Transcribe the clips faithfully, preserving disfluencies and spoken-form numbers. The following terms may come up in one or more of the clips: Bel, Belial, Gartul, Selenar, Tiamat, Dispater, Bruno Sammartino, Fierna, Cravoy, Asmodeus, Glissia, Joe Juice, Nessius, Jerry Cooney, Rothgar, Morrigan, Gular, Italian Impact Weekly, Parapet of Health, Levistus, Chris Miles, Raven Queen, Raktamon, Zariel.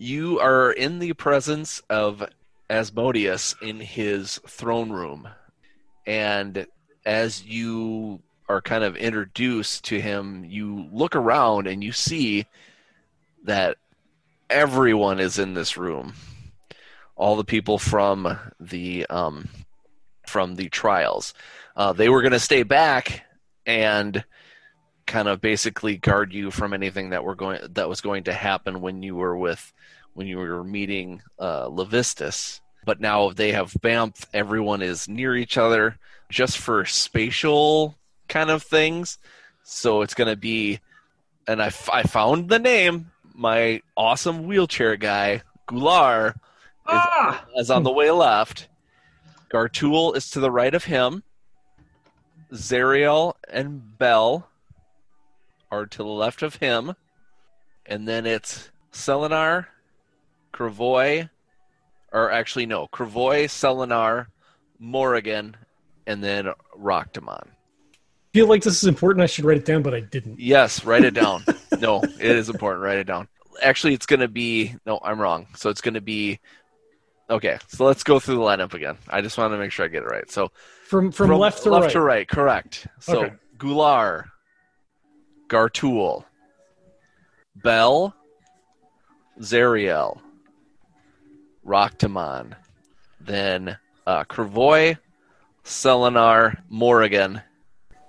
You are in the presence of Asmodeus in his throne room. And as you are kind of introduced to him, you look around and you see that everyone is in this room. All the people from the um, from the trials. Uh, they were going to stay back and kind of basically guard you from anything that were going that was going to happen when you were with when you were meeting uh, Levistus. But now they have BAMF. Everyone is near each other just for spatial kind of things. So it's going to be, and I, f- I found the name, my awesome wheelchair guy, Gular, ah! is, is on the way left. Gartul is to the right of him. Zariel and Bel are to the left of him. And then it's Selenar, Cravoy, Or actually, no. Cravoy, Selenar, Morrigan, and then Raktamon. I feel like this is important. I should write it down, but I didn't. Yes, write it down. No, it is important. Write it down. Actually, it's going to be... No, I'm wrong. So it's going to be... Okay, so let's go through the lineup again. I just want to make sure I get it right. So From from, from left to left right. Left to right, correct. So okay. Gular, Gartul, Bel, Zariel, Raktamon, then uh, Cravoy, Selenar, Morrigan,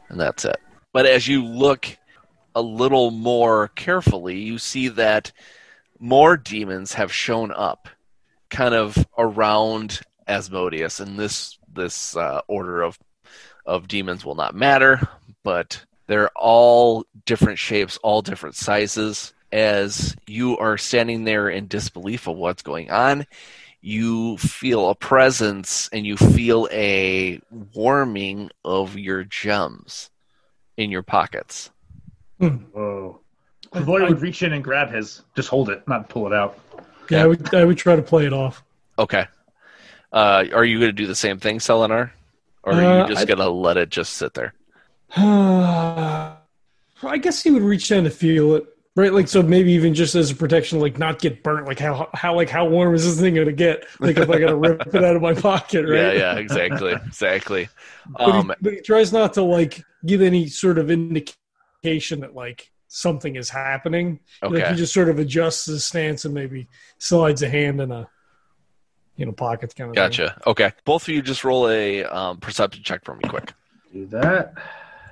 and that's it. But as you look a little more carefully, you see that more demons have shown up kind of around Asmodeus, and this this uh, order of of demons will not matter, but they're all different shapes, all different sizes. As you are standing there in disbelief of what's going on, you feel a presence and you feel a warming of your gems in your pockets. Whoa. The boy would reach in and grab his. Just hold it, not pull it out. Yeah, I would, I would try to play it off. Okay. Uh, are you going to do the same thing, Selenar? Or are uh, you just going to let it just sit there? Uh, I guess he would reach down to feel it. Right, like, so maybe even just as a protection, like, not get burnt. Like, how how like how warm is this thing going to get? Like, if I got to rip it out of my pocket, right? Yeah, yeah, exactly, exactly. Um, but, he, but he tries not to, like, give any sort of indication that, like, something is happening. Okay. Like, he just sort of adjusts his stance and maybe slides a hand in a, you know, pocket kind of gotcha. Thing. Gotcha, okay. Both of you just roll a um, perception check for me quick. Do that.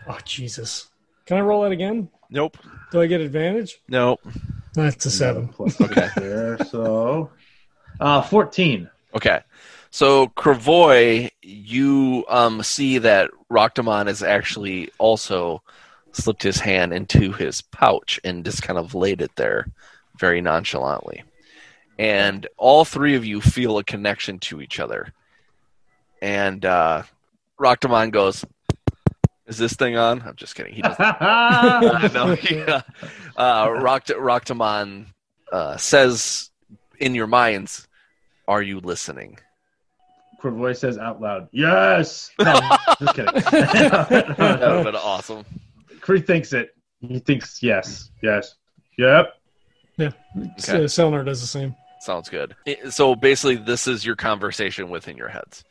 Oh, Jesus. Can I roll that again? Nope. Do I get advantage? Nope. That's a seven. Okay. There, so, uh, fourteen. Okay. So, Cravoy, you um, see that Raktamon has actually also slipped his hand into his pouch and just kind of laid it there very nonchalantly. And all three of you feel a connection to each other. And uh, Raktamon goes... Is this thing on? I'm just kidding. He doesn't. uh, no, he, uh, uh, Rakt- Raktamon uh, says in your minds, "Are you listening?" Cravoy says out loud, "Yes." No, just kidding. That would have been awesome. Cree thinks it. He thinks yes, yes, yep. Yeah. Okay. So, Selenar does the same. Sounds good. So basically, this is your conversation within your heads.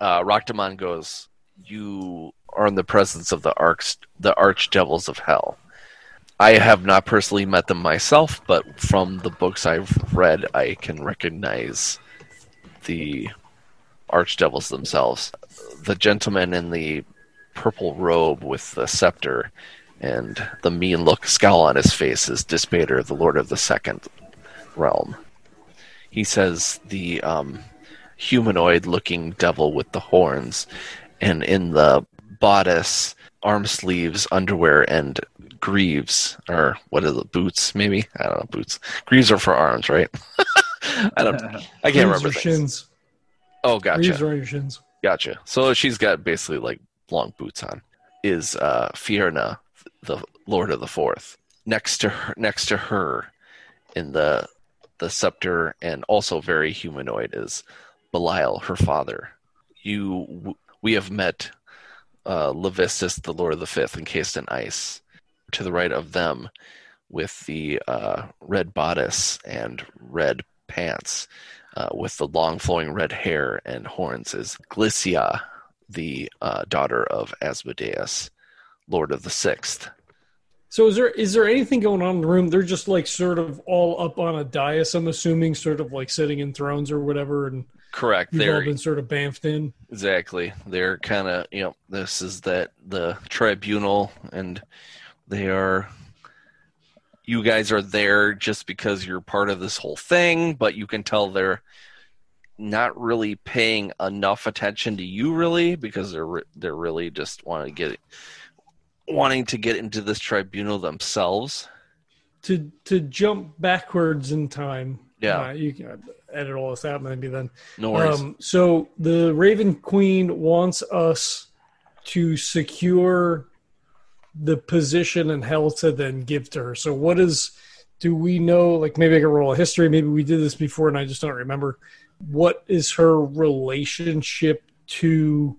Uh, Raktamon goes, "You are in the presence of the arch the archdevils of hell. I have not personally met them myself, but from the books I've read, I can recognize the archdevils themselves. The gentleman in the purple robe with the scepter and the mean look scowl on his face is Dispater, the Lord of the Second Realm. He says the um, humanoid-looking devil with the horns and in the bodice, arm sleeves, underwear, and greaves, or what are the boots? Maybe I don't know. Boots, greaves are for arms, right? I don't. Uh, I can't remember. Shins. Oh, gotcha. Greaves are your shins. Gotcha. So she's got basically like long boots on. Is uh, Fierna, the Lord of the Fourth, next to her, next to her, in the the scepter, and also very humanoid is Belial, her father. You, we have met. Uh, Levistus, the Lord of the Fifth, encased in ice. To the right of them with the uh, red bodice and red pants, uh, with the long flowing red hair and horns, is Glissia, the uh, daughter of Asmodeus, Lord of the Sixth. So is there is there anything going on in the room? They're just like sort of all up on a dais, I'm assuming, sort of like sitting in thrones or whatever. And correct, they've all been sort of bamfed in. Exactly, they're kind of, you know, this is that the tribunal, and they are. You guys are there just because you're part of this whole thing, but you can tell they're not really paying enough attention to you, really, because they're they're really just want to get. wanting to get into this tribunal themselves. To to jump backwards in time. Yeah. Uh, you can edit all this out maybe then. No worries. Um, so the Raven Queen wants us to secure the position in hell to then give to her. So what is, do we know, like maybe I can roll a history, maybe we did this before and I just don't remember. What is her relationship to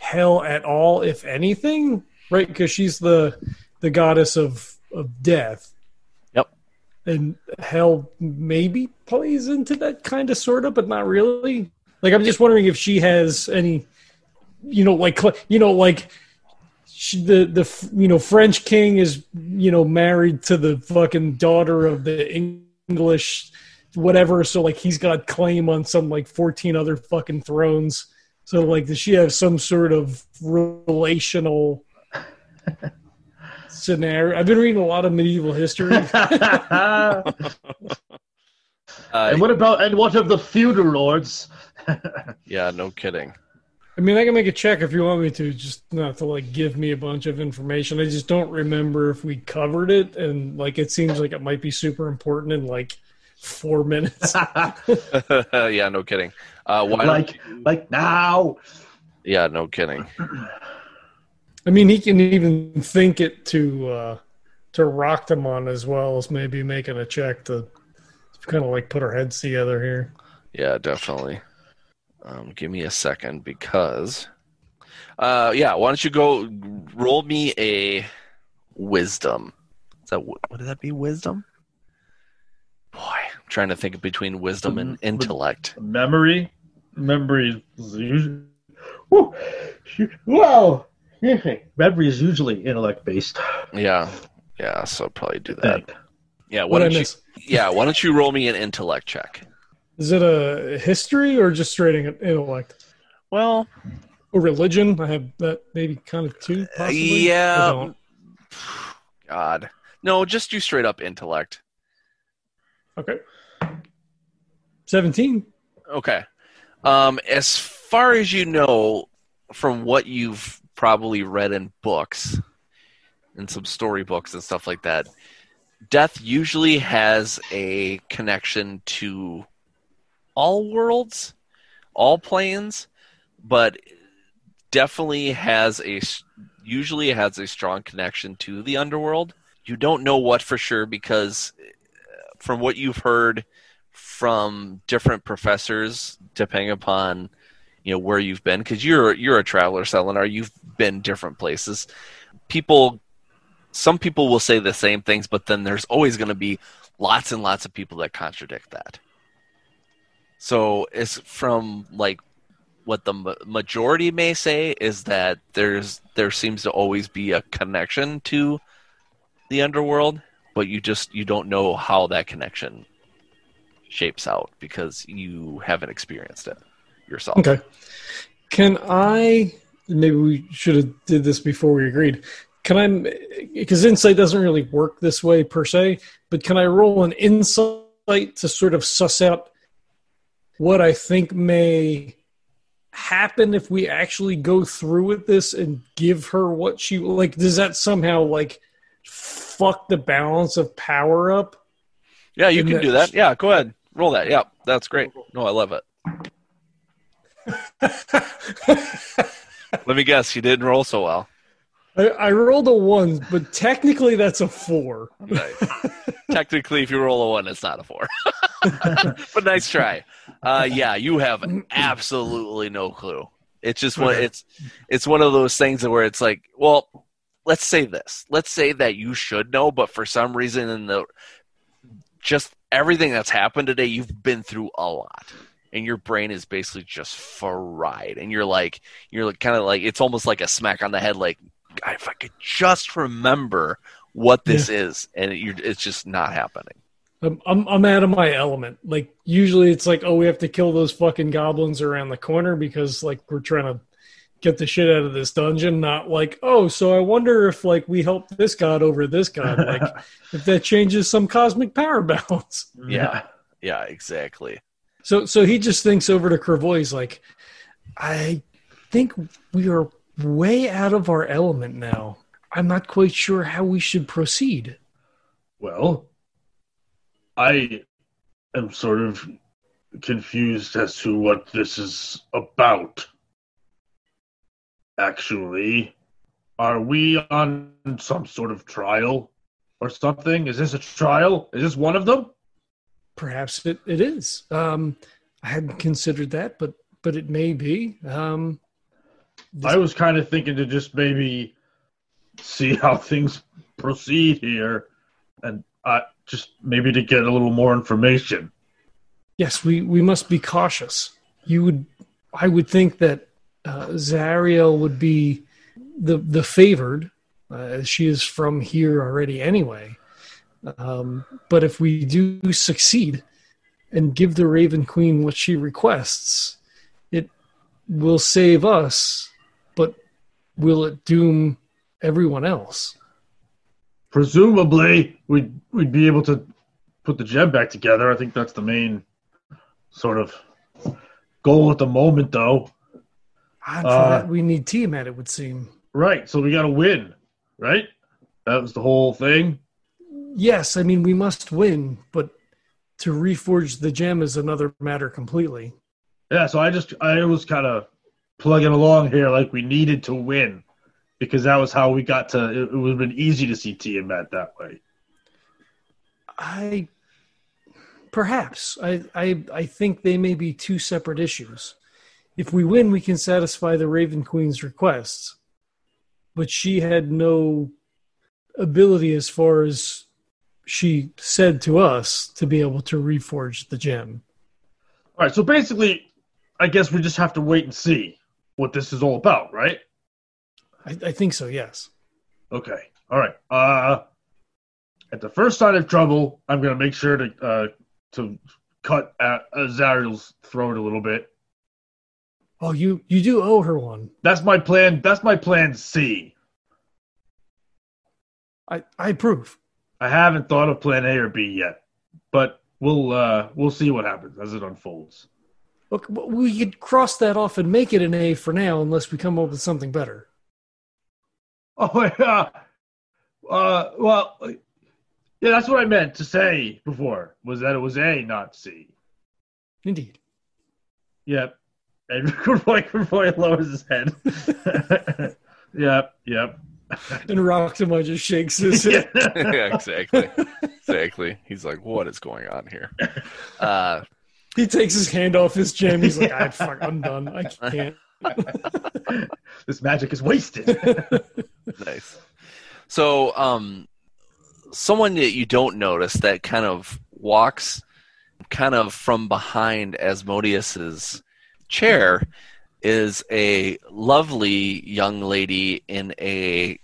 hell at all, if anything? Right, because she's the the goddess of, of death. Yep. And hell maybe plays into that kind of, sort of, but not really. Like, I'm just wondering if she has any, you know, like, you know, like, she, the, the, you know, French king is, you know, married to the fucking daughter of the English whatever, so, like, he's got claim on some, like, fourteen other fucking thrones. So, like, does she have some sort of relational... scenario? I've been reading a lot of medieval history. uh, and what about and what of the feudal lords? Yeah, no kidding. I mean, I can make a check if you want me to, just not to like give me a bunch of information. I just don't remember if we covered it, and like it seems like it might be super important in like four minutes. Yeah, no kidding. Uh, why like you... like now? Yeah, no kidding. I mean, he can even think it to uh, to Raktamon as well as maybe making a check to kind of like put our heads together here. Yeah, definitely. Um, give me a second because... Uh, yeah, why don't you go roll me a wisdom. Is that, what would that be, wisdom? Boy, I'm trying to think between wisdom and intellect. Memory? Memory is usually... Woo! Wow! Memory is usually intellect based. Yeah, yeah. So I'll probably do that. Yeah. Why don't you? Yeah. Why don't you roll me an intellect check? Is it a history or just straight intellect? Well, or religion. I have that maybe kind of too. Possibly. Yeah. God. No, just do straight up intellect. Okay. seventeen. Okay. Um, as far as you know, from what you've probably read in books and some storybooks and stuff like that, death usually has a connection to all worlds, all planes, but definitely has a usually has a strong connection to the underworld. You don't know what for sure, because from what you've heard from different professors, depending upon you know where you've been, because you're you're a traveler, Selenar. You've been different places. People, some people will say the same things, but then there's always going to be lots and lots of people that contradict that. So it's from like what the ma- majority may say is that there's there seems to always be a connection to the underworld, but you just you don't know how that connection shapes out because you haven't experienced it yourself. Okay. Can I, maybe we should have did this before we agreed. Can I, because insight doesn't really work this way per se, but can I roll an insight to sort of suss out what I think may happen if we actually go through with this and give her what she, like, does that somehow like fuck the balance of power up? Yeah, you can that, do that. Yeah, go ahead. Roll that. Yeah, that's great. No, I love it. Let me guess, you didn't roll so well. I, I rolled a one, but technically that's a four. Right. Technically, if you roll a one, it's not a four. But nice try. Uh, yeah, you have absolutely no clue. It's just one. It's it's one of those things where it's like, well, let's say this. Let's say that you should know, but for some reason in the just everything that's happened today, you've been through a lot. And your brain is basically just fried. And you're like, you're kind of like, it's almost like a smack on the head. Like, God, if I could just remember what this yeah. is. And it, you're, it's just not happening. I'm, I'm I'm out of my element. Like, usually it's like, oh, we have to kill those fucking goblins around the corner because, like, we're trying to get the shit out of this dungeon. Not like, oh, so I wonder if, like, we help this god over this god. Like, if that changes some cosmic power balance. Yeah. Yeah, exactly. So so he just thinks over to Cravoy. He's like, I think we are way out of our element now. I'm not quite sure how we should proceed. Well, I am sort of confused as to what this is about. Actually, are we on some sort of trial or something? Is this a trial? Is this one of them? Perhaps it, it is. Um, I hadn't considered that, but but it may be. Um, I was kind of thinking to just maybe see how things proceed here, and I, just maybe to get a little more information. Yes, we, we must be cautious. You would, I would think that uh, Zariel would be the the favored. Uh, she is from here already, anyway. Um, but if we do succeed and give the Raven Queen what she requests, it will save us, but will it doom everyone else? Presumably, we'd, we'd be able to put the gem back together. I think that's the main sort of goal at the moment, though. And for uh, that, we need team at it, would seem. Right, so we got to win, right? That was the whole thing. Yes, I mean, we must win, but to reforge the gem is another matter completely. Yeah, so I just, I was kind of plugging along here like we needed to win because that was how we got to, it, it would have been easy to see Tiamat that way. I, perhaps. I, I, I think they may be two separate issues. If we win, we can satisfy the Raven Queen's requests, but she had no ability as far as she said to us to be able to reforge the gem. All right, so basically, I guess we just have to wait and see what this is all about, right? I, I think so, yes. Okay, all right. Uh, at the first sign of trouble, I'm going to make sure to uh, to cut at Azariel's throat a little bit. Oh, you, you do owe her one. That's my plan. That's my plan C. I, I approve. I haven't thought of plan A or B yet, but we'll uh, we'll see what happens as it unfolds. Look, we could cross that off and make it an A for now unless we come up with something better. Oh, yeah. Uh, well, yeah, that's what I meant to say before, was that it was A, not C. Indeed. Yep. And Cravoy, Cravoy lowers his head. Yep, yep. And Raktamon just shakes his head. Yeah, exactly. Exactly. He's like, what is going on here? Uh, he takes his hand off his gem. He's like, I fuck, I'm done. I can't. This magic is wasted. Nice. So um, someone that you don't notice that kind of walks kind of from behind Asmodeus's chair is a lovely young lady in a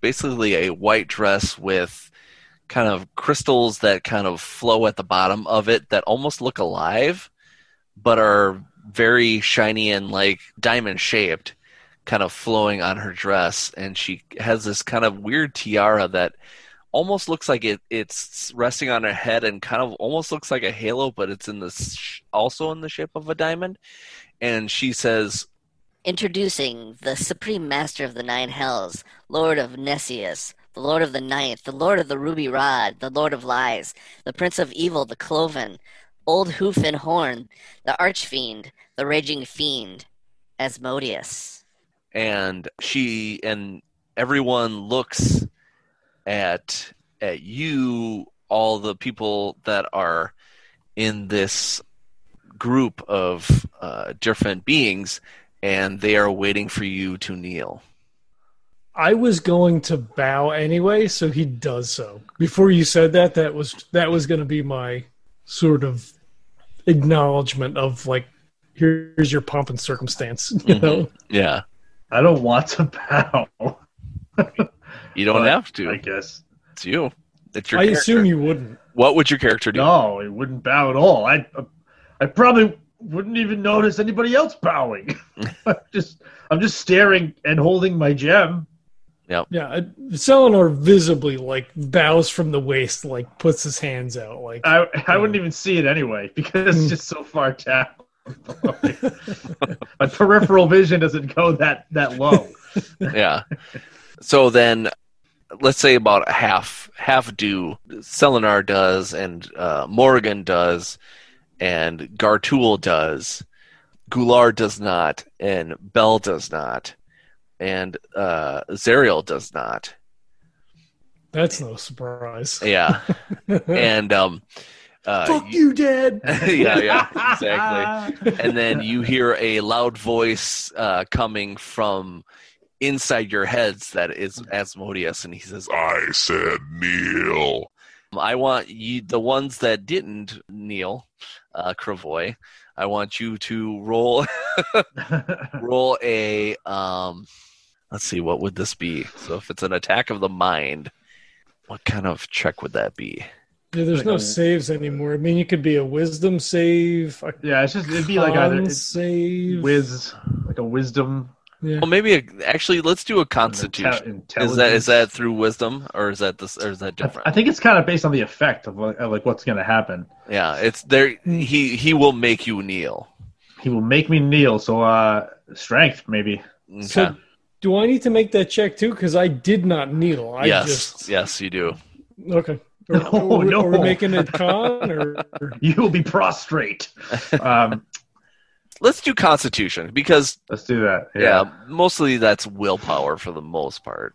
basically a white dress with kind of crystals that kind of flow at the bottom of it that almost look alive but are very shiny and like diamond shaped, kind of flowing on her dress, and she has this kind of weird tiara that almost looks like it it's resting on her head and kind of almost looks like a halo, but it's in the also in the shape of a diamond. And she says, "Introducing the Supreme Master of the Nine Hells, Lord of Nessius, the Lord of the Ninth, the Lord of the Ruby Rod, the Lord of Lies, the Prince of Evil, the Cloven, Old Hoof and Horn, the Archfiend, the Raging Fiend, Asmodeus." And she and everyone looks at at you, all the people that are in this group of uh, different beings, and they are waiting for you to kneel. I was going to bow anyway, so he does so. Before you said that, that was that was going to be my sort of acknowledgement of like, here's your pomp and circumstance. You mm-hmm. know? Yeah. I don't want to bow. You don't but, have to. I guess. It's you. It's your I character. Assume you wouldn't. What would your character do? No, he wouldn't bow at all. I I probably wouldn't even notice anybody else bowing. I'm just I'm just staring and holding my gem. Yep. Yeah. Selenar visibly like bows from the waist, like puts his hands out. Like I I um, wouldn't even see it anyway because it's just so far down. My peripheral vision doesn't go that, that low. Yeah. So then, let's say about half half do. Selenar does, and uh, Morrigan does, and Gartul does. Gular does not, and Bel does not, and uh, Zariel does not. That's no surprise. Yeah. And um, uh, fuck you, you Dad. Yeah, yeah, exactly. And then you hear a loud voice uh, coming from inside your heads that is Asmodeus, and he says, I said kneel. I want you, the ones that didn't kneel, uh, Cravoy, I want you to roll roll a, um, let's see, what would this be? So if it's an attack of the mind, what kind of check would that be? Yeah, there's like no a, saves anymore. I mean, you could be a wisdom save. A yeah, it's just, it'd be like either save. Wiz, like a wisdom. Yeah. Well, maybe a, actually, let's do a constitution. Intel- is that is that through wisdom, or is that this, or is that different? I, I think it's kind of based on the effect of like, of like what's going to happen. Yeah, it's there. He he will make you kneel. He will make me kneel. So uh, strength, maybe. Okay. So, do I need to make that check too? Because I did not kneel. I yes, just... yes, you do. Okay. Or, no, or, no. Are we making it con? Or... You will be prostrate. Um, let's do Constitution because let's do that. Yeah. yeah, mostly that's willpower for the most part.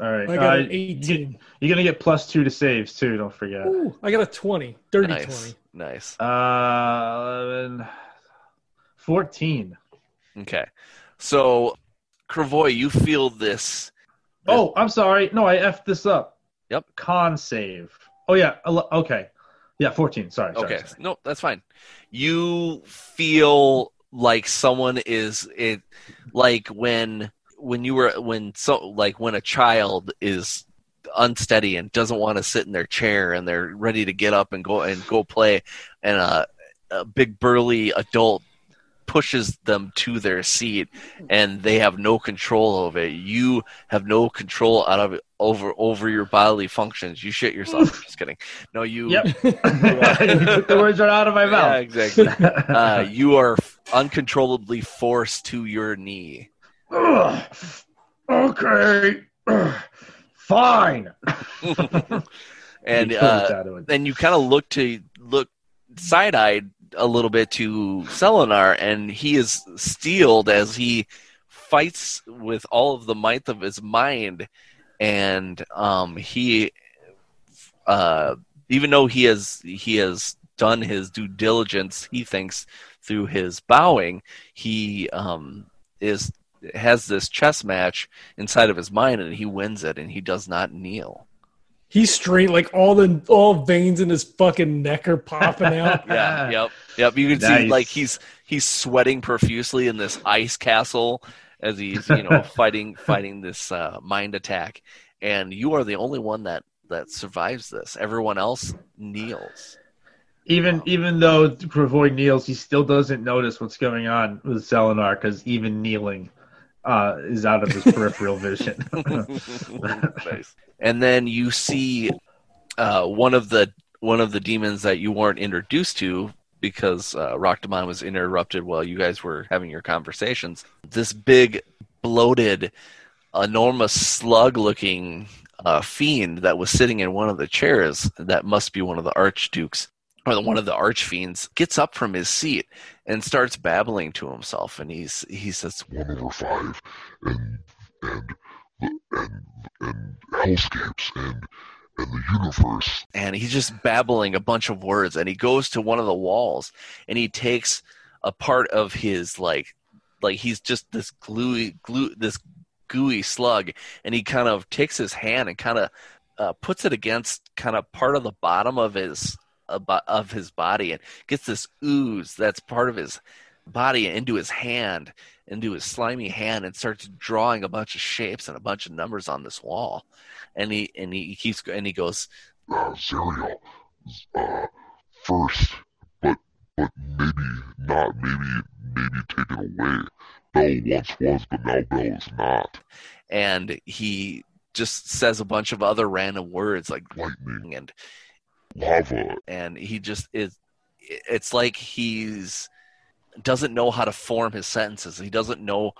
All right, I got uh, an eighteen. You're gonna get plus two to saves too. Don't forget. Ooh, I got a twenty. Dirty nice. twenty. Nice. Uh, fourteen. Okay, so Cravoy, you feel this. Oh, I'm sorry. No, I effed this up. Yep. Con save. Oh yeah. Okay. Yeah, fourteen. Sorry. sorry okay. Sorry. No, that's fine. You feel like someone is it, like when when you were when so like when a child is unsteady and doesn't want to sit in their chair and they're ready to get up and go and go play, and a, a big burly adult pushes them to their seat and they have no control of it. You have no control out of it. Over over your bodily functions. You shit yourself. I'm just kidding. No, you... Yep. You took the words right out of my mouth. Yeah, exactly. Uh, you are f- uncontrollably forced to your knee. Ugh. Okay. Ugh. Fine. And uh, then you kind of look to look side-eyed a little bit to Selenar, and he is steeled as he fights with all of the might of his mind. And um, he, uh, even though he has he has done his due diligence, he thinks through his bowing, he um, is has this chess match inside of his mind, and he wins it, and he does not kneel. He's straight, like all the all veins in his fucking neck are popping out. Yeah, yep, yep. You can nice. see like he's he's sweating profusely in this ice castle. As he's, you know, fighting fighting this uh, mind attack, and you are the only one that, that survives this. Everyone else kneels. Even um, even though Cravoy kneels, he still doesn't notice what's going on with Selenar because even kneeling uh, is out of his peripheral vision. Nice. And then you see uh, one of the one of the demons that you weren't introduced to. Because uh, Raktamon was interrupted while you guys were having your conversations. This big, bloated, enormous slug-looking uh, fiend that was sitting in one of the chairs, that must be one of the archdukes, or the, one of the archfiends, gets up from his seat and starts babbling to himself. And he's, he says, one over five, and, and, and, and hellscapes, and... in the universe. And he's just babbling a bunch of words, and he goes to one of the walls and he takes a part of his like like he's just this gluey glue this gooey slug, and he kind of takes his hand and kind of uh, puts it against kind of part of the bottom of his of his body and gets this ooze that's part of his body into his hand, into his slimy hand, and starts drawing a bunch of shapes and a bunch of numbers on this wall. And he and he keeps and he goes, uh, Zariel, uh, first, but but maybe not, maybe maybe take it away. Bel once was, but now Bel is not. And he just says a bunch of other random words like lightning and lava. And he just is. It's like he's doesn't know how to form his sentences. He doesn't know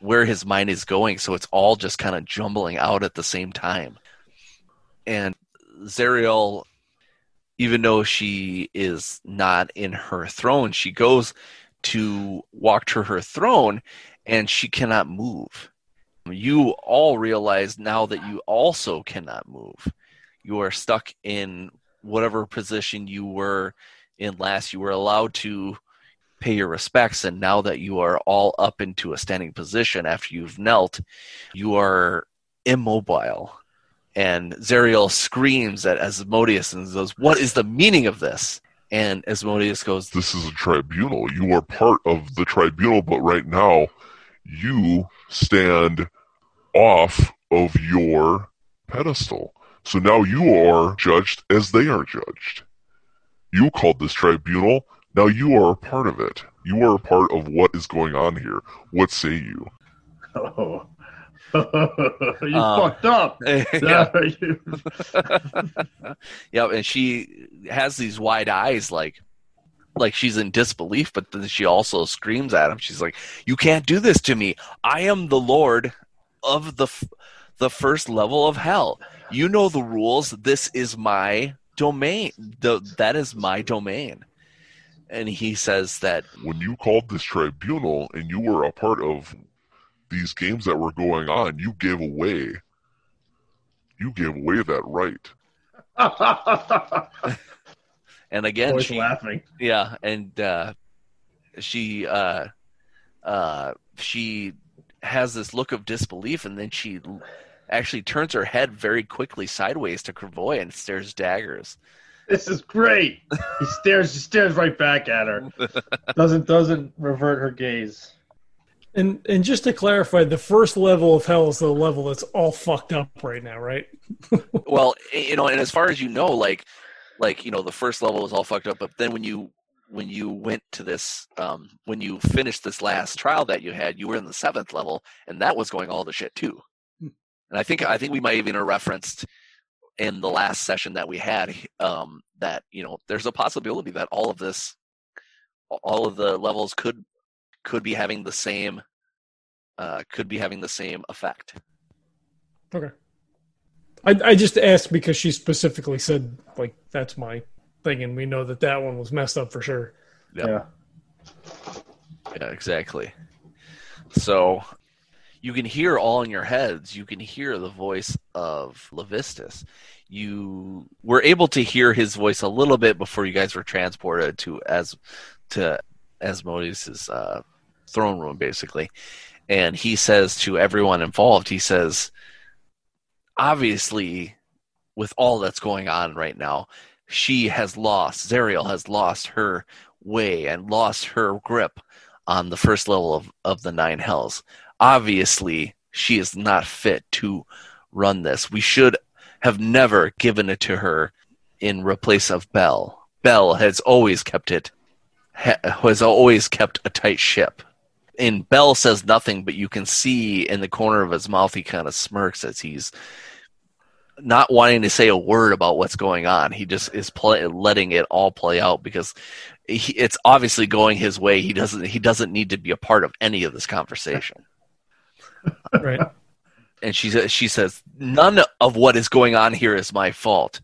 where his mind is going, so it's all just kind of jumbling out at the same time. And Zariel, even though she is not in her throne, she goes to walk to her throne, and she cannot move. You all realize now that you also cannot move. You are stuck in whatever position you were in last. You were allowed to pay your respects, and now that you are all up into a standing position after you've knelt, you are immobile. And Zariel screams at Asmodeus and goes, "What is the meaning of this?" And Asmodeus goes, "This is a tribunal. You are part of the tribunal, but right now you stand off of your pedestal. So now you are judged as they are judged. You called this tribunal. Now you are a part of it. You are a part of what is going on here. What say you?" Oh, you um, fucked up. Yeah. Yeah, and she has these wide eyes, like, like she's in disbelief, but then she also screams at him. She's like, "You can't do this to me. I am the Lord of the f- the first level of hell. You know the rules. This is my domain. The, that is my domain." And he says that when you called this tribunal and you were a part of these games that were going on, you gave away, you gave away that right. And again, always she, laughing. Yeah, and uh, she, uh, uh, she has this look of disbelief, and then she actually turns her head very quickly sideways to Cravoy and stares daggers. This is great. He stares. He stares right back at her. Doesn't doesn't revert her gaze. And and just to clarify, the first level of hell is the level that's all fucked up right now, right? Well, you know, and as far as you know, like, like you know, the first level is all fucked up. But then when you when you went to this, um, when you finished this last trial that you had, you were in the seventh level, and that was going all to shit too. And I think I think we might even have referenced in the last session that we had, um, that, you know, there's a possibility that all of this, all of the levels could, could be having the same, uh, could be having the same effect. Okay. I, I just asked because she specifically said, like, that's my thing. And we know that that one was messed up for sure. Yep. Yeah. Yeah, exactly. So you can hear all in your heads. You can hear the voice of Levistus. You were able to hear his voice a little bit before you guys were transported to as to Asmodeus' uh, throne room, basically. And he says to everyone involved, he says, obviously, with all that's going on right now, she has lost, Zariel has lost her way and lost her grip on the first level of, of the nine hells. Obviously, she is not fit to run this. We should have never given it to her in replace of Bel. Bel has always kept it, has always kept a tight ship. And Bel says nothing, but you can see in the corner of his mouth, he kind of smirks as he's not wanting to say a word about what's going on. He just is play, letting it all play out because he, it's obviously going his way. He doesn't, he doesn't need to be a part of any of this conversation. Right. And she says, she says, none of what is going on here is my fault.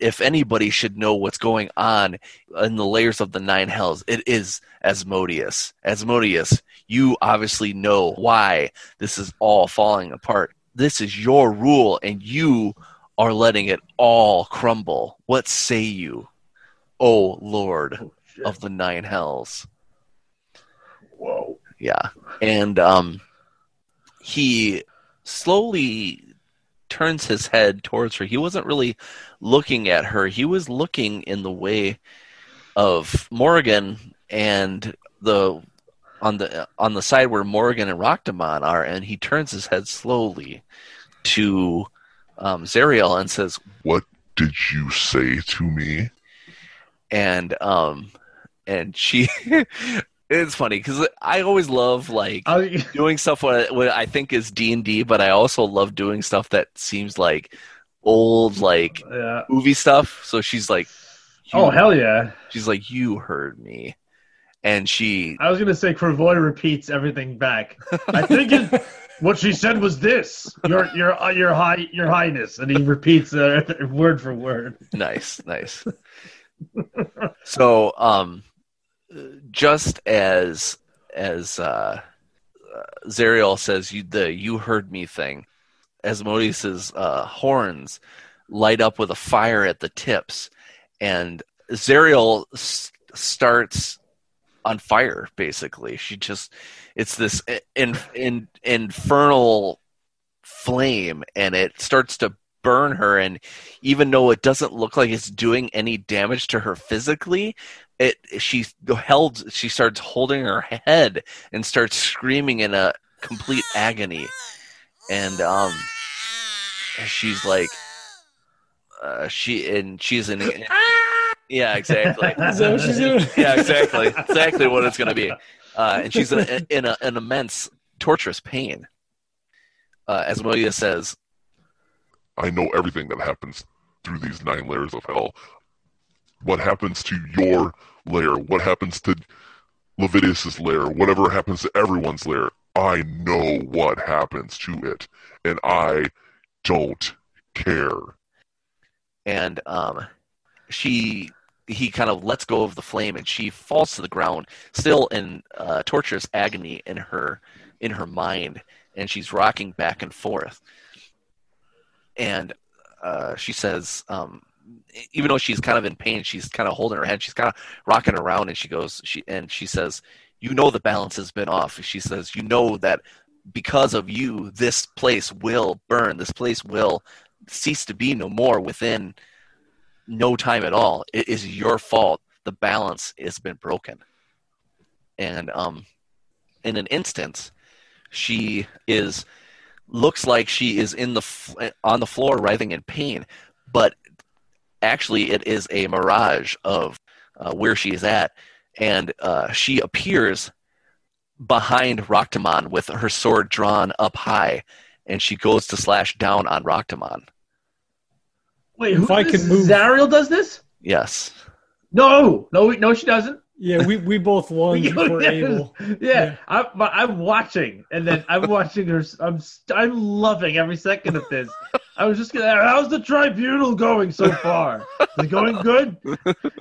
If anybody should know what's going on in the layers of the nine hells, it is Asmodeus. Asmodeus, you obviously know why this is all falling apart. This is your rule, and you are letting it all crumble. What say you, O Lord oh, of the nine hells? Whoa. Yeah. And, um... he slowly turns his head towards her. He wasn't really looking at her. He was looking in the way of Morrigan and the on the on the side where Morrigan and Raktamon are, and he turns his head slowly to um, Zariel and says, "What did you say to me?" And um, and she. It's funny because I always love like I, doing stuff what I, what I think is D and D, but I also love doing stuff that seems like old like yeah. movie stuff. So she's like, "Oh hell yeah!" She's like, "You heard me," and she. I was gonna say Cravoy repeats everything back. I think it, what she said was this: "Your your uh, your high your highness," and he repeats uh, word for word. Nice, nice. So um. Just as as uh, Zariel says, you, the "you heard me" thing, Asmodeus' uh, horns light up with a fire at the tips, and Zariel s- starts on fire. Basically, she just it's this in, in, infernal flame, and it starts to burn her. And even though it doesn't look like it's doing any damage to her physically, it she held she starts holding her head and starts screaming in a complete agony. And um, she's like, uh, she and she's in, in yeah, exactly. Is that what she's doing? Yeah, exactly, exactly what it's gonna be. Uh, and she's in, a, in a, an immense, torturous pain. Uh, as Asmodeus says, "I know everything that happens through these nine layers of hell. What happens to your lair? What happens to Leviticus's lair? Whatever happens to everyone's lair, I know what happens to it, and I don't care." And um, she, he kind of lets go of the flame, and she falls to the ground, still in uh, torturous agony in her, in her mind, and she's rocking back and forth. And uh, she says, um, even though she's kind of in pain, she's kind of holding her head. She's kind of rocking around, and she goes, she and she says, "You know the balance has been off." She says, "You know that because of you, this place will burn. This place will cease to be no more within no time at all. It is your fault. The balance has been broken." And um, in an instant, she is. Looks like she is in the f- on the floor, writhing in pain, but actually it is a mirage of uh, where she is at, and uh, she appears behind Raktamon with her sword drawn up high, and she goes to slash down on Raktamon. Wait, who does this? Move. Zariel does this? Yes. No, no, no, she doesn't. Yeah, we, we both won before yeah, Abel. Yeah, yeah. I'm, I'm watching, and then I'm watching her. I'm I'm loving every second of this. I was just gonna. How's the tribunal going so far? Is it going good?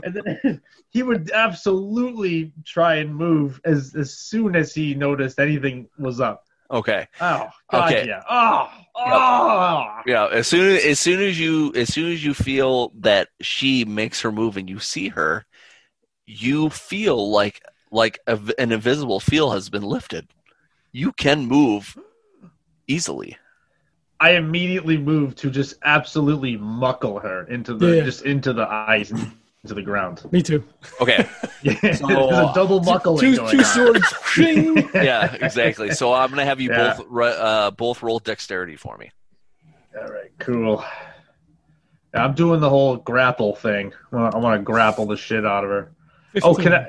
And then he would absolutely try and move as as soon as he noticed anything was up. Okay. Oh God, okay. Yeah. Oh. Oh. Yeah. As soon as, as soon as you as soon as you feel that she makes her move and you see her, you feel like like a, an invisible feel has been lifted. You can move easily. I immediately move to just absolutely muckle her into the yeah. just into the eyes and into the ground. Me too. Okay. Yeah, so, there's a double muckling two, going two on. Swords. Yeah, exactly. So I'm gonna have you yeah. both uh, both roll dexterity for me. All right. Cool. Yeah, I'm doing the whole grapple thing. I want to grapple the shit out of her. fifteen. Oh, can I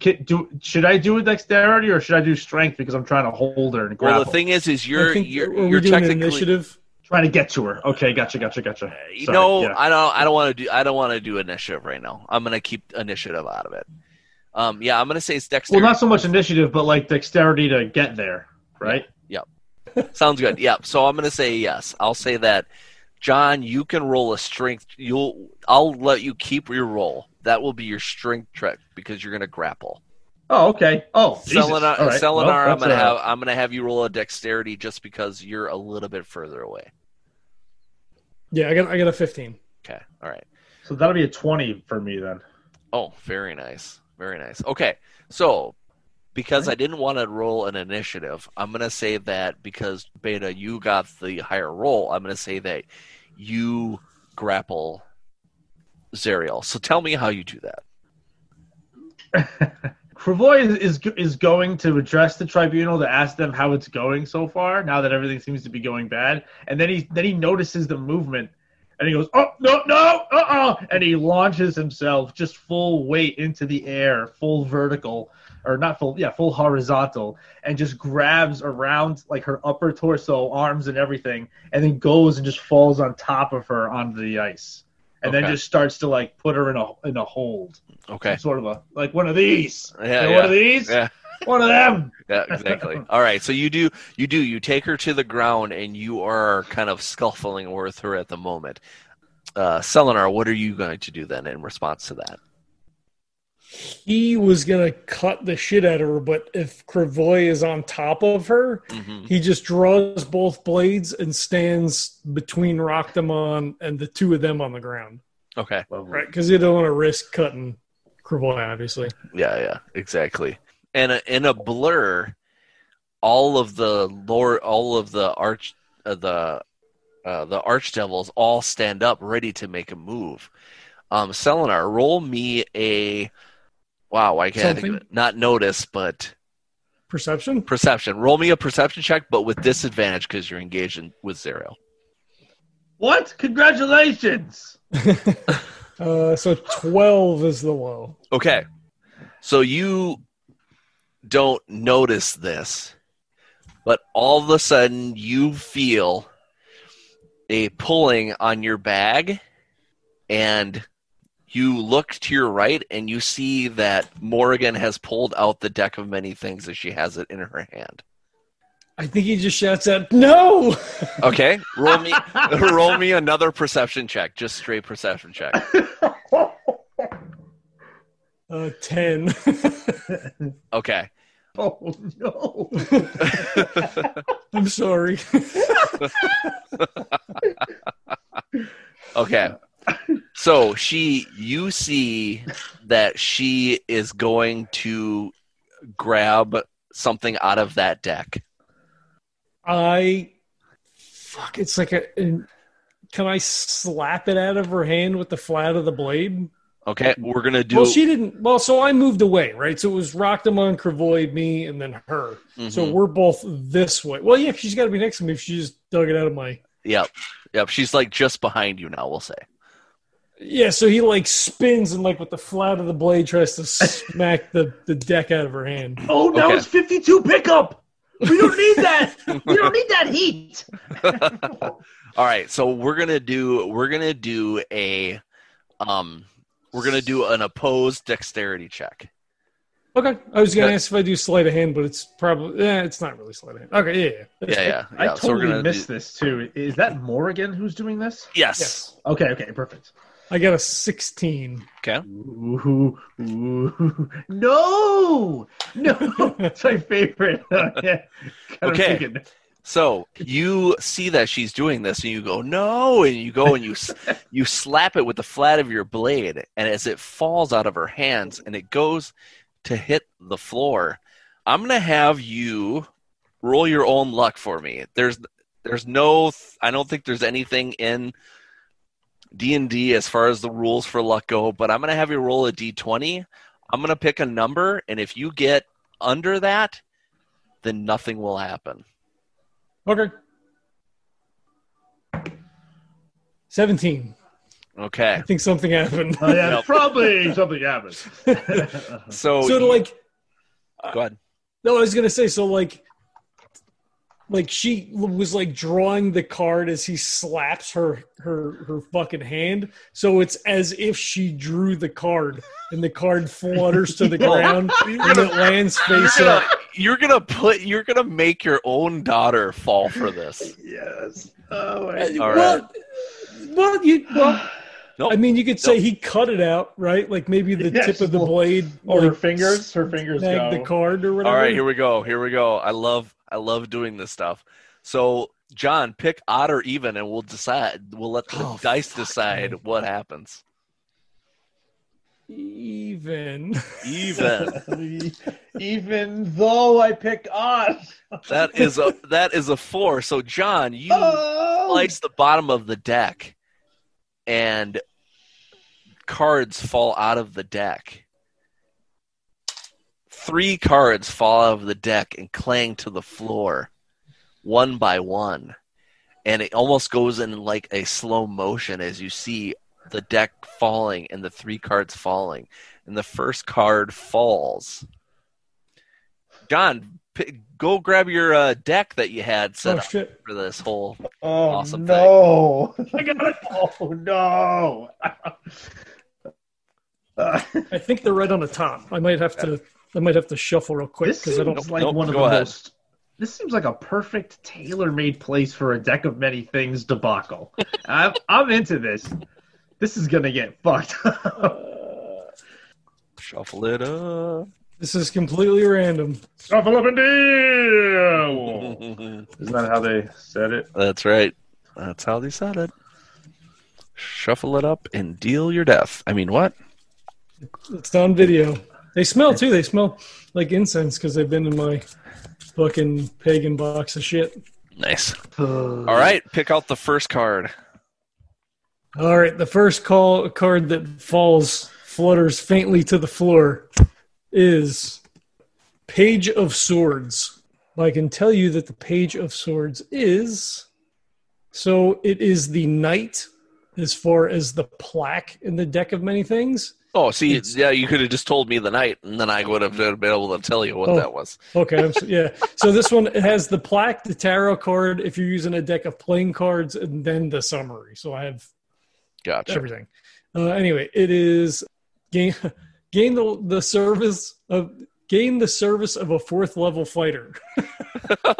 can, do? Should I do a dexterity or should I do strength because I'm trying to hold her and grapple? Well, the thing is, is you're you're, you're technically initiative? Trying to get to her. Okay, gotcha, gotcha, gotcha. Uh, you Sorry, know, yeah. I don't, I don't want to do, I don't want to do initiative right now. I'm gonna keep initiative out of it. Um, yeah, I'm gonna say it's dexterity. Well, not so much initiative, but like dexterity to get there, right? Yep. yep. Sounds good. Yep. So I'm gonna say yes. I'll say that, John. You can roll a strength. You'll. I'll let you keep your roll. That will be your strength check because you're going to grapple. Oh, okay. Oh, Selenar, right. Selenar well, I'm going to have I'm going to have you roll a dexterity just because you're a little bit further away. Yeah, I got I got a fifteen. Okay. All right. So that'll be a twenty for me then. Oh, very nice. Very nice. Okay. So, Because right. I didn't want to roll an initiative, I'm going to say that because, Beta, you got the higher roll, I'm going to say that you grapple Zariel. So tell me how you do that. Cravoy is, is is going to address the tribunal to ask them how it's going so far, now that everything seems to be going bad. And then he then he notices the movement, and he goes, oh, no, no, uh-uh, and he launches himself just full weight into the air, full vertical, or not full, yeah, full horizontal, and just grabs around, like, her upper torso, arms and everything, and then goes and just falls on top of her onto the ice. And okay. then just starts to, like, put her in a in a hold. Okay. Some sort of a, like, one of these. Yeah, yeah. One of these? Yeah. One of them. Yeah, exactly. All right, so you do, you do, you take her to the ground, and you are kind of scuffling with her at the moment. Uh, Selenar, what are you going to do then in response to that? He was going to cut the shit out of her, but if Cravoy is on top of her, mm-hmm. he just draws both blades and stands between Raktamon and the two of them on the ground. Okay. Right, because he don't want to risk cutting Cravoy, obviously. Yeah, yeah, exactly. And a, in a blur, all of the lore, all of the arch, uh, the uh, the archdevils all stand up, ready to make a move. Um, Selenar, roll me a. Wow, I can't not notice, but perception. Perception. Roll me a perception check, but with disadvantage because you're engaged in, with Zariel. What? Congratulations. uh, so twelve is the low. Okay, so you don't notice this, but all of a sudden you feel a pulling on your bag, and you look to your right and you see that Morrigan has pulled out the deck of many things as she has it in her hand. I think he just shouts out, "No!" Okay, roll me, roll me another perception check, just straight perception check. Uh, ten. Okay. Oh, no. I'm sorry. Okay. So she, you see that she is going to grab something out of that deck. I, fuck, it's like a, can I slap it out of her hand with the flat of the blade? Okay, we're going to do... Well, she didn't... Well, so I moved away, right? So it was Raktamon, Cravoy, me, and then her. Mm-hmm. So we're both this way. Well, yeah, she's got to be next to me if she just dug it out of my... Yep, yep. She's, like, just behind you now, we'll say. Yeah, so he, like, spins and, like, with the flat of the blade tries to smack the, the deck out of her hand. Oh, that okay. was fifty-two pickup! We don't need that! We don't need that heat! All right, so we're going to do... We're going to do a... um. We're going to do an opposed dexterity check. Okay. I was going to ask if I do sleight of hand, but it's probably... Eh, it's not really sleight of hand. Okay, yeah, yeah. Yeah, yeah. I, yeah. I totally so missed do... this, too. Is that Morrigan who's doing this? Yes. yes. Okay, okay, perfect. I got a sixteen. Okay. Ooh, ooh. No! No! That's my favorite. Yeah. Okay. So you see that she's doing this, and you go, no, and you go and you you slap it with the flat of your blade, and as it falls out of her hands and it goes to hit the floor, I'm going to have you roll your own luck for me. There's there's no, I don't think there's anything in D and D as far as the rules for luck go, but I'm going to have you roll a d twenty. I'm going to pick a number, and if you get under that, then nothing will happen. Okay. seventeen. Okay. I think something happened. Oh, yeah, nope. Probably something happened. so, so like... Go ahead. Uh, no, I was going to say, so like... Like she was like drawing the card as he slaps her, her her fucking hand. So it's as if she drew the card and the card flutters to the ground and it lands face you're gonna, up. You're gonna put you're gonna make your own daughter fall for this. Yes. Oh my God. Well, right. well you well nope. I mean you could say nope. he cut it out, right? Like maybe the yes. tip of the blade or like her fingers. Her fingers go. The card or whatever. All right, here we go. Here we go. I love I love doing this stuff. So, John, pick odd or even, and we'll decide. We'll let the oh, dice decide me. What happens. Even. Even. Even though I picked odds. That is a that is a four. So John, you oh. slice the bottom of the deck and cards fall out of the deck. Three cards fall out of the deck and clang to the floor one by one. And it almost goes in like a slow motion as you see the deck falling and the three cards falling. And the first card falls. John, p- go grab your uh, deck that you had set oh, up shit. for this whole oh, awesome no. thing. I got it. Oh, no. uh, I think they're right on the top. I might have to I might have to shuffle real quick because I don't nope, like nope, one of the ahead. most... This seems like a perfect tailor-made place for a deck of many things debacle. I'm, I'm into this. This is going to get fucked up. Shuffle it up. This is completely random. Shuffle up and deal! Isn't that how they said it? That's right. That's how they said it. Shuffle it up and deal your death. I mean, what? It's on video. They smell, too. They smell like incense because they've been in my... fucking pagan box of shit. Nice. Uh, All right, pick out the first card. All right, the first call, card that falls, flutters faintly to the floor is Page of Swords. I can tell you that the Page of Swords is... So it is the knight as far as the plaque in the deck of many things. Oh, see, it's, yeah, you could have just told me the night, and then I would have been able to tell you what oh, that was. Okay, so, yeah. So this one, it has the plaque, the tarot card, if you're using a deck of playing cards, and then the summary. So I have gotcha. everything. Uh, anyway, it is gain gain the, the service of gain the service of a fourth level fighter.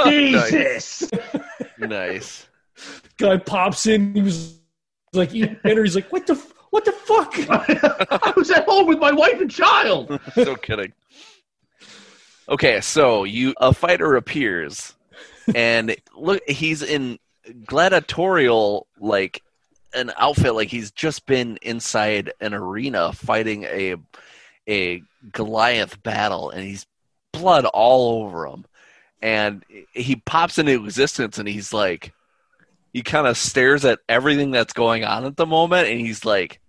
Jesus. Nice. Guy pops in. He was like, he entered, he's like, what the. F- What the fuck? I was at home with my wife and child. No kidding. Okay, so you a fighter appears, and look, he's in gladiatorial, like an outfit, like he's just been inside an arena fighting a a Goliath battle, and he's blood all over him, and he pops into existence, and he's like. He kind of stares at everything that's going on at the moment, and he's like,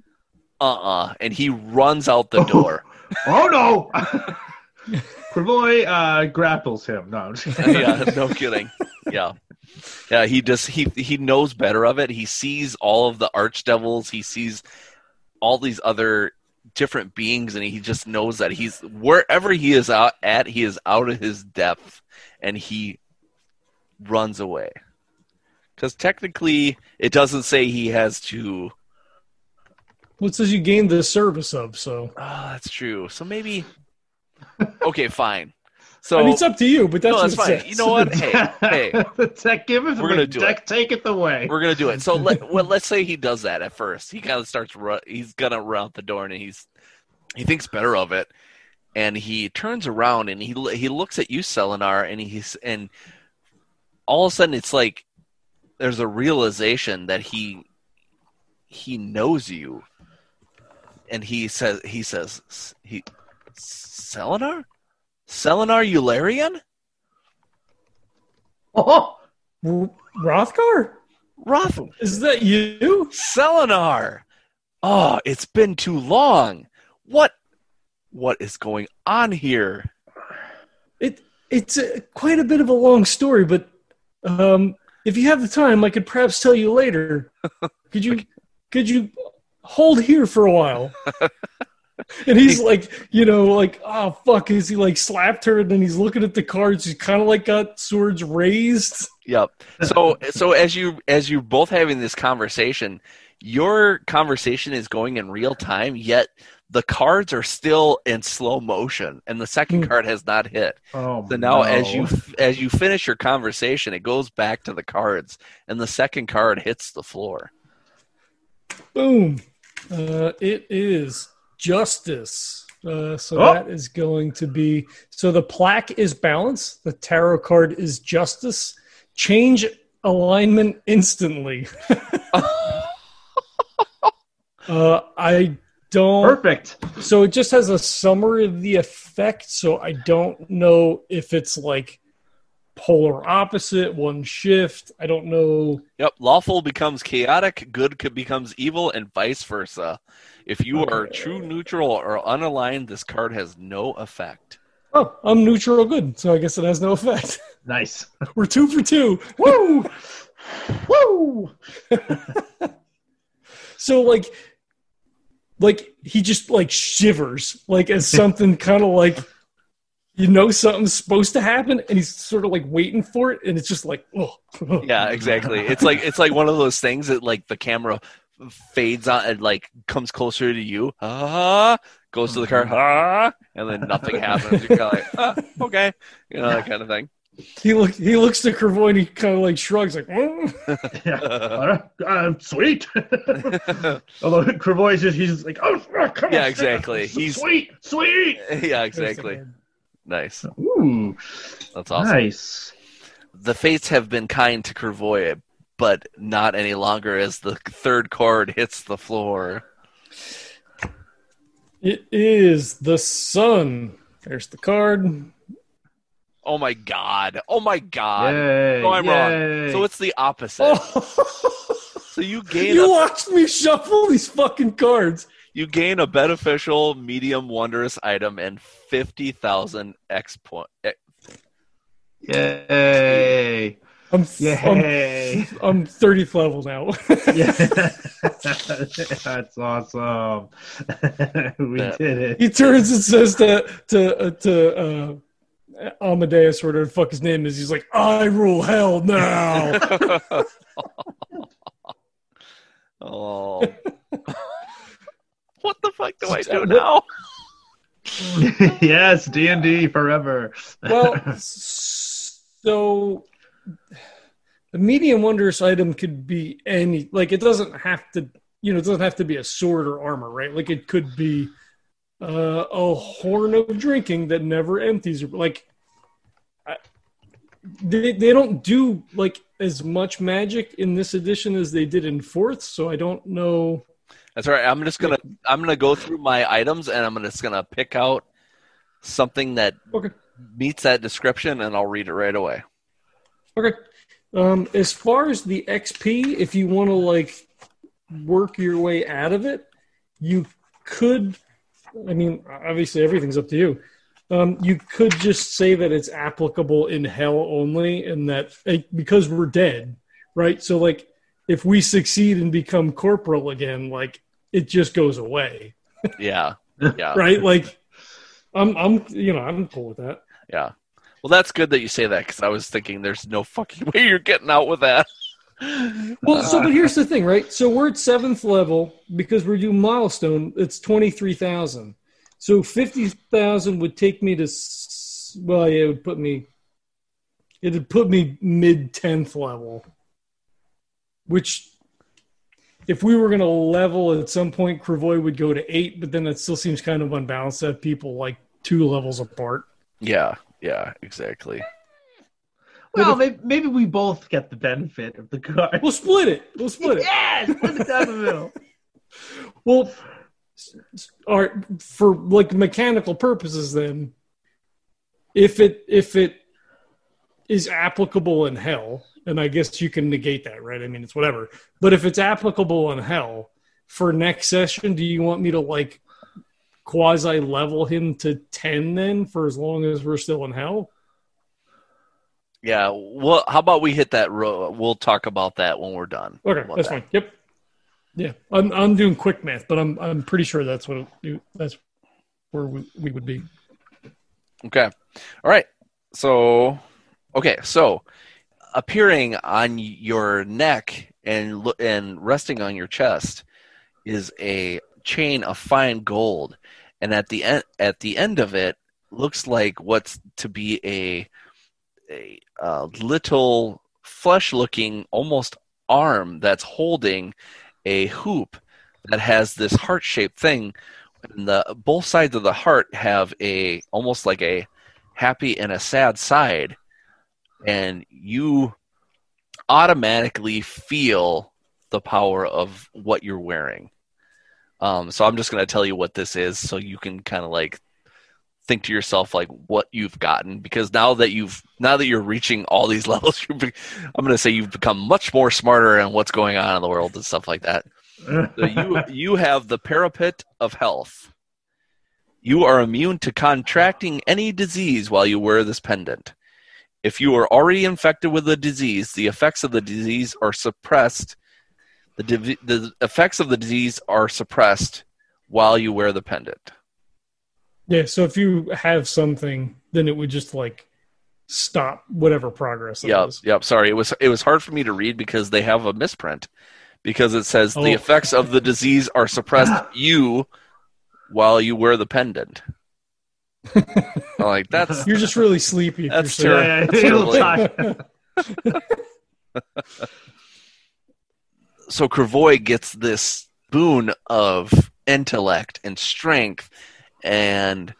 uh-uh. And he runs out the oh. door. Oh, no! Cravoy uh, grapples him. No, yeah, no kidding. Yeah. Yeah, he just he he knows better of it. He sees all of the archdevils. He sees all these other different beings, and he just knows that he's wherever he is out at, he is out of his depth, and he runs away. Because technically, it doesn't say he has to... Well, it says you gain the service of, so... Ah, oh, that's true. So maybe... Okay, fine. So I mean, it's up to you, but that's, no, that's what fine. It says. You know what? Hey, hey. The tech giveth, we're gonna the do tech it. Taketh away. We're going to do it. So let, well, let's say he does that at first. He kind of starts... Ru- he's going to run out the door, and he's he thinks better of it. And he turns around, and he he looks at you, Selenar, and he's and all of a sudden, it's like... There's a realization that he he knows you, and he says he says he Selenar, Selenar Eularian, oh Rothgar, Roth, is that you, Selenar? Oh, it's been too long. What what is going on here? It it's a, quite a bit of a long story, but um. If you have the time, I could perhaps tell you later. Could you, could you hold here for a while? And he's like, you know, like, oh, fuck. Is he like slapped her? And then he's looking at the cards. He's kind of like got swords raised. Yep. So, so as you, as you're both having this conversation, your conversation is going in real time, yet the cards are still in slow motion, and the second card has not hit. Oh, so now no. as you as you finish your conversation, it goes back to the cards, and the second card hits the floor. Boom. Uh, it is Justice. Uh, so oh. that is going to be... So the plaque is Balance. The tarot card is Justice. Change alignment instantly. Uh, I don't... Perfect. So it just has a summary of the effect, so I don't know if it's like polar opposite, one shift. I don't know. Yep, lawful becomes chaotic, good becomes evil, and vice versa. If you are okay. true neutral or unaligned, this card has no effect. Oh, I'm neutral good, so I guess it has no effect. Nice. We're two for two. Woo! Woo! So, like, like he just, like, shivers, like, as something kind of, like, you know something's supposed to happen, and he's sort of, like, waiting for it, and it's just like, oh. Yeah, exactly. It's like it's like one of those things that, like, the camera fades on and, like, comes closer to you. Ah! Goes to the car, ah, and then nothing happens. You're kind of like, ah, okay, you know, that kind of thing. He looks. He looks to Cravoy and he kind of like shrugs, like, oh. Yeah. All right. uh, sweet. Although Cravoy is just, he's like, oh, come on. Yeah, exactly. He's sweet, sweet. Yeah, exactly. Nice. Ooh, that's awesome. Nice. The fates have been kind to Cravoy, but not any longer as the third card hits the floor. It is the sun. There's the card. Oh, my God. Oh, my God. Yay, no, I'm yay. wrong. So it's the opposite. Oh. So you gain... You a, watched me shuffle these fucking cards. You gain a beneficial, medium, wondrous item and fifty thousand X point. Yay. I'm, yay. I'm, I'm thirtieth level now. That's awesome. We that, did it. He turns and says to to uh, to uh, Asmodeus, whatever the fuck his name is. He's like, I rule hell now. Oh, what the fuck do I do now? Yes, D and D forever. Well, so. The medium wondrous item could be any, like, it doesn't have to, you know, it doesn't have to be a sword or armor, right? Like, it could be uh, a horn of drinking that never empties. Like, I, they they don't do like as much magic in this edition as they did in fourth, so I don't know. That's all right. I'm just gonna I'm gonna go through my items and I'm just gonna pick out something that okay. meets that description, and I'll read it right away. Okay. Um, as far as the X P, if you want to, like, work your way out of it, you could, I mean, obviously everything's up to you. Um, you could just say that it's applicable in hell only, and that, because we're dead, right? So, like, if we succeed and become corporal again, like, it just goes away. Yeah. Yeah. Right? Like, I'm, I'm, you know, I'm cool with that. Yeah. Well, that's good that you say that, because I was thinking there's no fucking way you're getting out with that. Well, so, but here's the thing, right? So we're at seventh level, because we're doing milestone, it's twenty-three thousand. So fifty thousand would take me to, well, yeah, it would put me, it would put me mid-tenth level, which if we were going to level at some point, Cravoy would go to eight, but then it still seems kind of unbalanced to have people like two levels apart. Yeah. Yeah, exactly. Well, if, maybe, maybe we both get the benefit of the card. We'll split it. We'll split it. Yeah, split it down the middle. Well, or for like mechanical purposes, then, if it if it is applicable in hell, and I guess you can negate that, right? I mean, it's whatever. But if it's applicable in hell for next session, do you want me to like? Quasi level him to ten then for as long as we're still in hell? Yeah. Well, how about we hit that row? We'll talk about that when we're done. Okay, that's that. Fine. Yep. Yeah, I'm I'm doing quick math, but I'm I'm pretty sure that's what it, that's where we, we would be. Okay. All right. So okay. So appearing on your neck and and resting on your chest is a chain of fine gold, and at the end at the end of it looks like what's to be a a, a little flesh looking almost arm that's holding a hoop that has this heart shaped thing, and the both sides of the heart have a almost like a happy and a sad side, and you automatically feel the power of what you're wearing. Um, so I'm just going to tell you what this is so you can kind of like think to yourself like what you've gotten, because now that you've now that you're reaching all these levels, you're be- I'm going to say you've become much more smarter on what's going on in the world and stuff like that. So you you have the Parapet of Health. You are immune to contracting any disease while you wear this pendant. If you are already infected with a disease, the effects of the disease are suppressed. The, div- the effects of the disease are suppressed while you wear the pendant. Yeah, so if you have something, then it would just like stop whatever progress. Yep, was. yep. Sorry, it was it was hard for me to read because they have a misprint, because it says oh. the effects of the disease are suppressed you while you wear the pendant. Like that's you're just really sleepy. If that's you're ter- yeah, that's terrible. So Cravoy gets this boon of intellect and strength and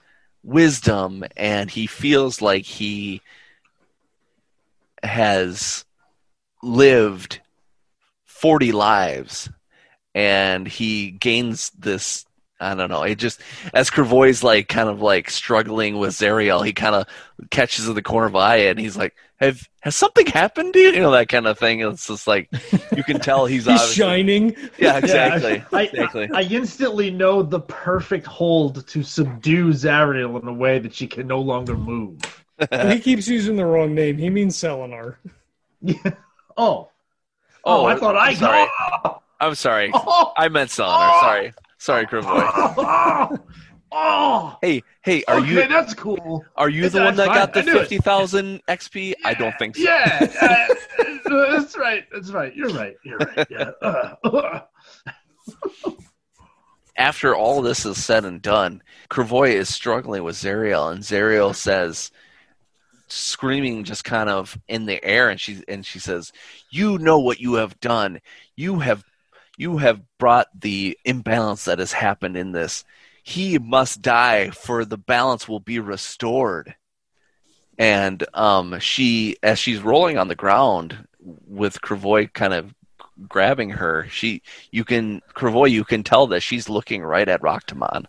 wisdom, and he feels like he has lived forty lives, and he gains this, I don't know, it just, as Cravoy's like kind of like struggling with Zariel, he kind of catches in the corner of an eye and he's like, have has something happened to you? You know, that kind of thing. It's just like, you can tell he's, he's shining. Yeah, exactly. Yeah. I, exactly. I, I instantly know the perfect hold to subdue Zariel in a way that she can no longer move. He keeps using the wrong name. He means Selenar. Yeah. Oh. oh. Oh, I thought I got it. I'm sorry. Oh. I meant Selenar. Oh. Sorry. Sorry, Cravoy. Oh, oh, oh. Hey, hey, are okay, you? That's cool. Are you it's, the one that fine. got the fifty thousand X P? Yeah, I don't think so. Yeah, uh, that's right. That's right. You're right. You're right. Yeah. Uh, uh. After all this is said and done, Cravoy is struggling with Zariel, and Zariel says, screaming, just kind of in the air, and she and she says, "You know what you have done. You have." You have brought the imbalance that has happened in this. He must die, for the balance will be restored." And um, she, as she's rolling on the ground with Cravoy kind of grabbing her, she, you can, Cravoy, you can tell that she's looking right at Raktamon.